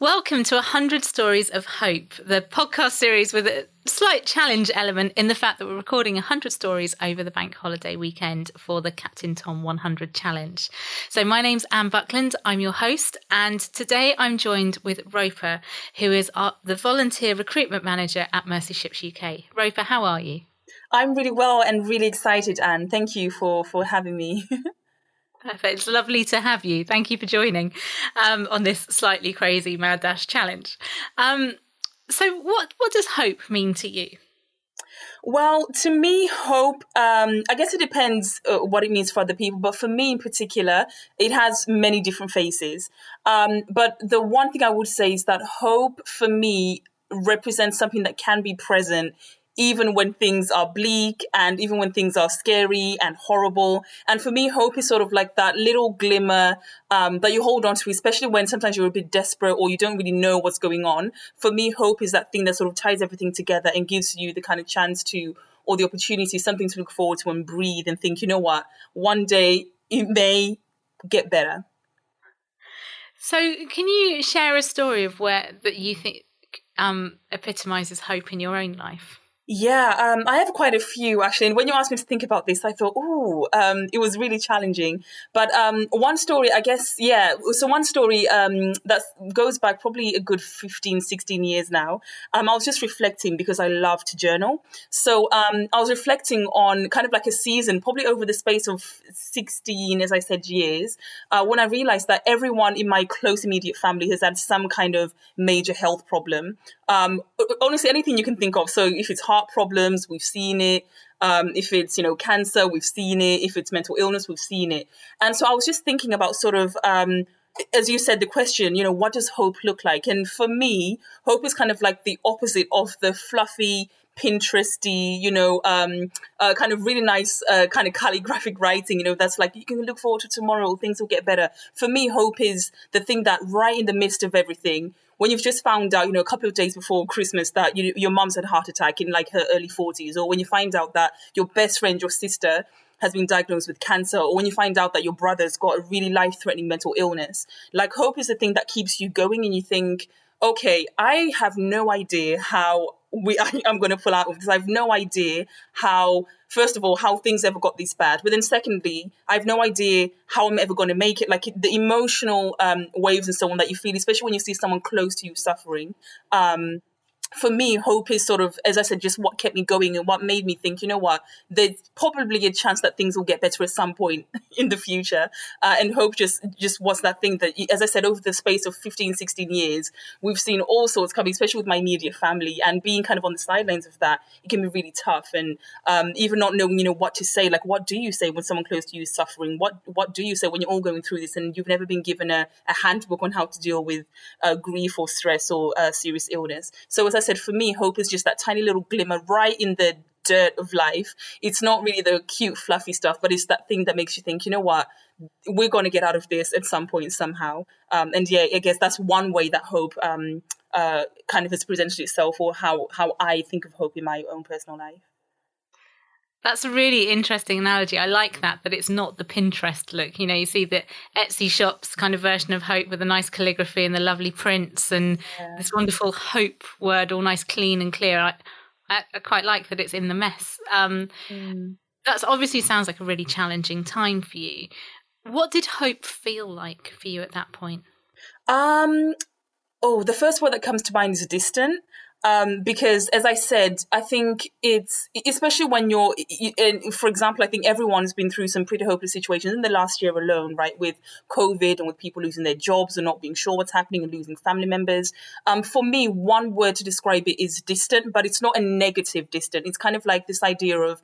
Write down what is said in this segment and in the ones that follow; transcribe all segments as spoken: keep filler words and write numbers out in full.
Welcome to one hundred Stories of Hope, the podcast series with a slight challenge element in the fact that we're recording one hundred stories over the bank holiday weekend for the Captain Tom one hundred challenge. So my name's Anne Buckland, I'm your host, and today I'm joined with Roper, who is our, the volunteer recruitment manager at Mercy Ships U K. Roper, how are you? I'm really well and really excited, Anne. Thank you for, for having me. Perfect. It's lovely to have you. Thank you for joining um, on this slightly crazy Mad Dash challenge. Um, so what, what does hope mean to you? Well, to me, hope, um, I guess it depends uh, what it means for other people. But for me in particular, it has many different faces. Um, but the one thing I would say is that hope for me represents something that can be present even when things are bleak and even when things are scary and horrible. And for me, hope is sort of like that little glimmer um, that you hold on to, especially when sometimes you're a bit desperate or you don't really know what's going on. For me, hope is that thing that sort of ties everything together and gives you the kind of chance to, or the opportunity, something to look forward to and breathe and think, you know what, one day it may get better. So can you share a story of where that you think um, epitomizes hope in your own life? Yeah, um, I have quite a few, actually. And when you asked me to think about this, I thought, ooh, um, it was really challenging. But um, one story, I guess, yeah. So one story um, that goes back probably a good fifteen, sixteen years now. Um, I was just reflecting because I love to journal. So um, I was reflecting on kind of like a season, probably over the space of sixteen, as I said, years, uh, when I realized that everyone in my close immediate family has had some kind of major health problem. Um, honestly, anything you can think of. So if it's heart problems, we've seen it. Um, if it's, you know, cancer, we've seen it. If it's mental illness, we've seen it. And so I was just thinking about sort of, um, as you said, the question, you know, what does hope look like? And for me, hope is kind of like the opposite of the fluffy, Pinteresty, you know, um, uh, kind of really nice uh, kind of calligraphic writing, you know, that's like, you can look forward to tomorrow, things will get better. For me, hope is the thing that right in the midst of everything, when you've just found out, you know, a couple of days before Christmas that you, your mom's had a heart attack in like her early forties, or when you find out that your best friend, your sister, has been diagnosed with cancer, or when you find out that your brother's got a really life-threatening mental illness. Like, hope is the thing that keeps you going and you think, okay, I have no idea how we, I, I'm going to pull out of this. I have no idea how, first of all, how things ever got this bad. But then secondly, I have no idea how I'm ever going to make it. Like the emotional um, waves and so on that you feel, especially when you see someone close to you suffering. Um, for me, hope is sort of, as I said, just what kept me going and what made me think, you know what, there's probably a chance that things will get better at some point in the future. Uh, and hope just just was that thing that, as I said, over the space of fifteen, sixteen years, we've seen all sorts coming, especially with my immediate family, and being kind of on the sidelines of that, it can be really tough. And um, even not knowing, you know, what to say, like, what do you say when someone close to you is suffering? What what do you say when you're all going through this and you've never been given a, a handbook on how to deal with uh, grief or stress or uh, serious illness? So as I said, for me, hope is just that tiny little glimmer right in the dirt of life. It's not really the cute, fluffy stuff, but it's that thing that makes you think, you know what, we're going to get out of this at some point somehow. Um, and yeah, I guess that's one way that hope um, uh, kind of has presented itself, or how, how I think of hope in my own personal life. That's a really interesting analogy. I like that, that it's not the Pinterest look. You know, you see the Etsy shops kind of version of hope with the nice calligraphy and the lovely prints and yeah. This wonderful hope word, all nice, clean and clear. I, I, I quite like that it's in the mess. Um, mm. That's obviously sounds like a really challenging time for you. What did hope feel like for you at that point? Um, oh, the first word that comes to mind is distant. Um, because as I said, I think it's, especially when you're, for example, I think everyone's been through some pretty hopeless situations in the last year alone, right? With COVID and with people losing their jobs and not being sure what's happening and losing family members. Um, for me, one word to describe it is distant, but it's not a negative distant. It's kind of like this idea of,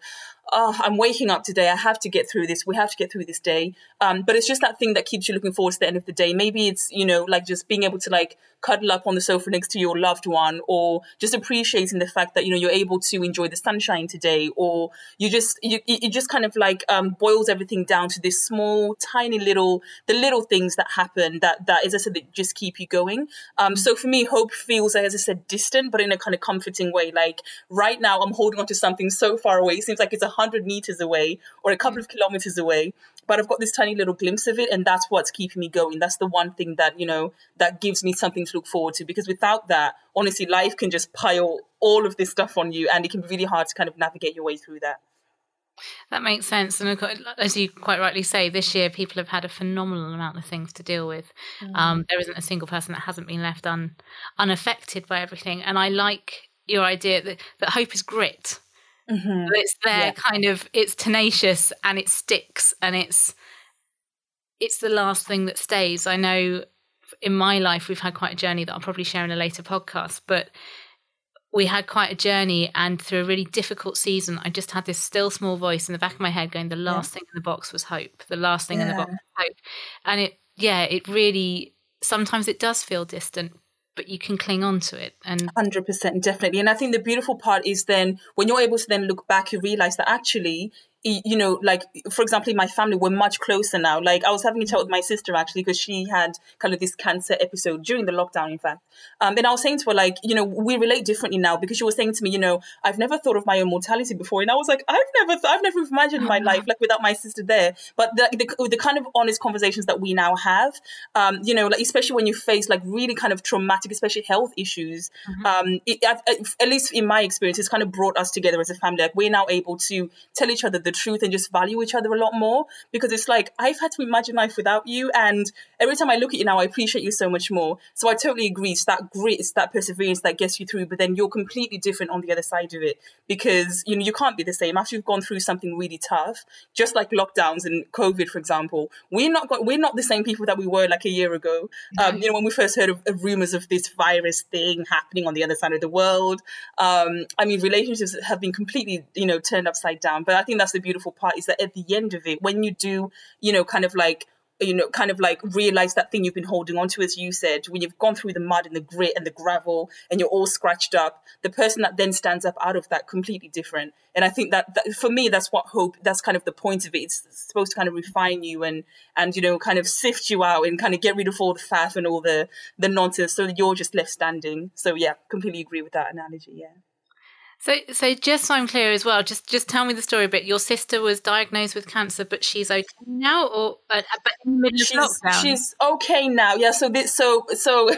oh, I'm waking up today. I have to get through this. We have to get through this day. Um, but it's just that thing that keeps you looking forward to the end of the day. Maybe it's, you know, like just being able to like cuddle up on the sofa next to your loved one, or just appreciating the fact that, you know, you're able to enjoy the sunshine today, or you just, you, it just kind of like um, boils everything down to this small, tiny little, the little things that happen that, that as I said, that just keep you going. Um, so for me, hope feels, as I said, distant, but in a kind of comforting way. Like right now I'm holding on to something so far away. It seems like it's a hundred meters away or a couple of kilometers away. But I've got this tiny little glimpse of it, and that's what's keeping me going. That's the one thing that, you know, that gives me something to look forward to, because without that, honestly, life can just pile all of this stuff on you, and it can be really hard to kind of navigate your way through that. That makes sense. And as you quite rightly say, this year people have had a phenomenal amount of things to deal with. Mm. Um, there isn't a single person that hasn't been left un, unaffected by everything. And I like your idea that, that hope is grit. Mm-hmm. It's there, yeah. Kind of, it's tenacious and it sticks, and it's it's the last thing that stays. I know in my life we've had quite a journey that I'll probably share in a later podcast, but we had quite a journey, and through a really difficult season, I just had this still small voice in the back of my head going, the last yeah. thing in the box was hope. The last thing yeah. in the box was hope. And it, yeah, it really, sometimes it does feel distant, but you can cling on to it. And one hundred percent, definitely. And I think the beautiful part is then when you're able to then look back, you realise that actually, you know, like, for example, in my family, we're much closer now. Like, I was having a chat with my sister, actually, because she had kind of this cancer episode during the lockdown, in fact. Um, and I was saying to her, like, you know, we relate differently now, because she was saying to me, you know, I've never thought of my own mortality before. And I was like, I've never th- I've never imagined my life, like, without my sister there. But the, the, the kind of honest conversations that we now have, um, you know, like, especially when you face, like, really kind of traumatic, especially health issues, mm-hmm. um, it, at, at least in my experience, it's kind of brought us together as a family. Like, we're now able to tell each other the truth and just value each other a lot more, because it's like, I've had to imagine life without you, and every time I look at you now, I appreciate you so much more. So I totally agree. It's that grit, it's that perseverance that gets you through, but then you're completely different on the other side of it, because, you know, you can't be the same after you've gone through something really tough, just like lockdowns and COVID, for example. We're not go- we're not the same people that we were like a year ago. Um, you know, when we first heard of, of rumors of this virus thing happening on the other side of the world, um, I mean, relationships have been completely, you know, turned upside down. But I think that's the beautiful part, is that at the end of it, when you do, you know, kind of like, you know, kind of like realize that thing you've been holding on to, as you said, when you've gone through the mud and the grit and the gravel and you're all scratched up, the person that then stands up out of that, completely different. And I think that, that for me, that's what hope, that's kind of the point of it. It's supposed to kind of refine you and, and, you know, kind of sift you out and kind of get rid of all the faff and all the, the nonsense, so that you're just left standing. So yeah, completely agree with that analogy. Yeah. So, so just so I'm clear as well, just just tell me the story a bit. Your sister was diagnosed with cancer, but she's okay now, or uh, but in the middle she's, of lockdown, she's okay now. Yeah. So this, so so,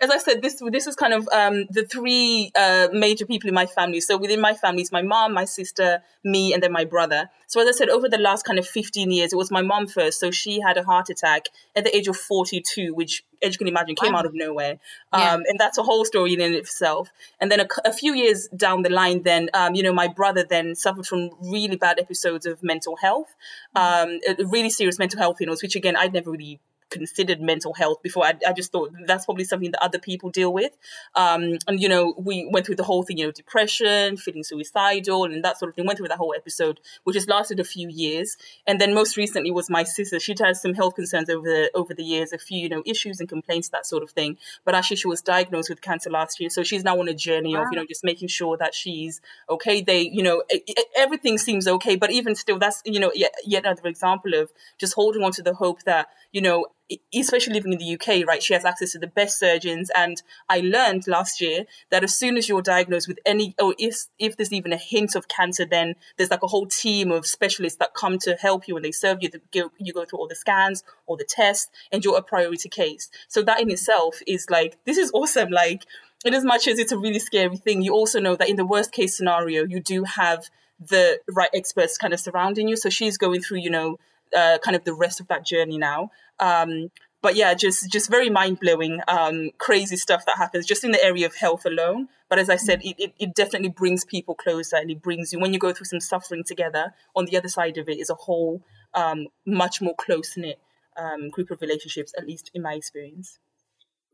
as I said, this this was kind of um, the three uh, major people in my family. So within my family, it's my mom, my sister, me, and then my brother. So as I said, over the last kind of fifteen years, it was my mom first. So she had a heart attack at the age of forty-two, which, as you can imagine, came wow. out of nowhere. Um, yeah. And that's a whole story in and of itself. And then a, a few years down the line, then, um, you know, my brother then suffered from really bad episodes of mental health, um, really serious mental health illness, which, again, I'd never really considered mental health before. I, I just thought that's probably something that other people deal with. Um, and, you know, we went through the whole thing, you know, depression, feeling suicidal and that sort of thing. Went through that whole episode, which has lasted a few years. And then most recently was my sister. She'd had some health concerns over the, over the years, a few, you know, issues and complaints, that sort of thing. But actually she was diagnosed with cancer last year. So she's now on a journey wow. of, you know, just making sure that she's okay. They, you know, it, it, everything seems okay. But even still, that's, you know, yet, yet another example of just holding on to the hope that, you know, especially living in the U K, right, she has access to the best surgeons. And I learned last year that as soon as you're diagnosed with any, or if if there's even a hint of cancer, then there's like a whole team of specialists that come to help you, and they serve you, the, you go through all the scans, all the tests, and you're a priority case. So that in itself is like, this is awesome. Like, in as much as it's a really scary thing, you also know that in the worst case scenario, you do have the right experts kind of surrounding you. So she's going through, you know, Uh, kind of the rest of that journey now. Um, but yeah, just just very mind-blowing, um, crazy stuff that happens just in the area of health alone. But as I said, it, it, it definitely brings people closer, and it brings you, when you go through some suffering together, on the other side of it is a whole um, much more close-knit um, group of relationships, at least in my experience.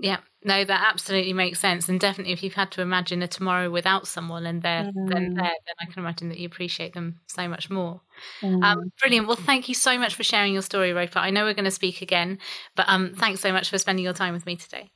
Yeah, no, that absolutely makes sense. And definitely if you've had to imagine a tomorrow without someone and they're, mm. then they're, then I can imagine that you appreciate them so much more. Mm. Um, brilliant. Well, thank you so much for sharing your story, Roper. I know we're going to speak again, but um, thanks so much for spending your time with me today.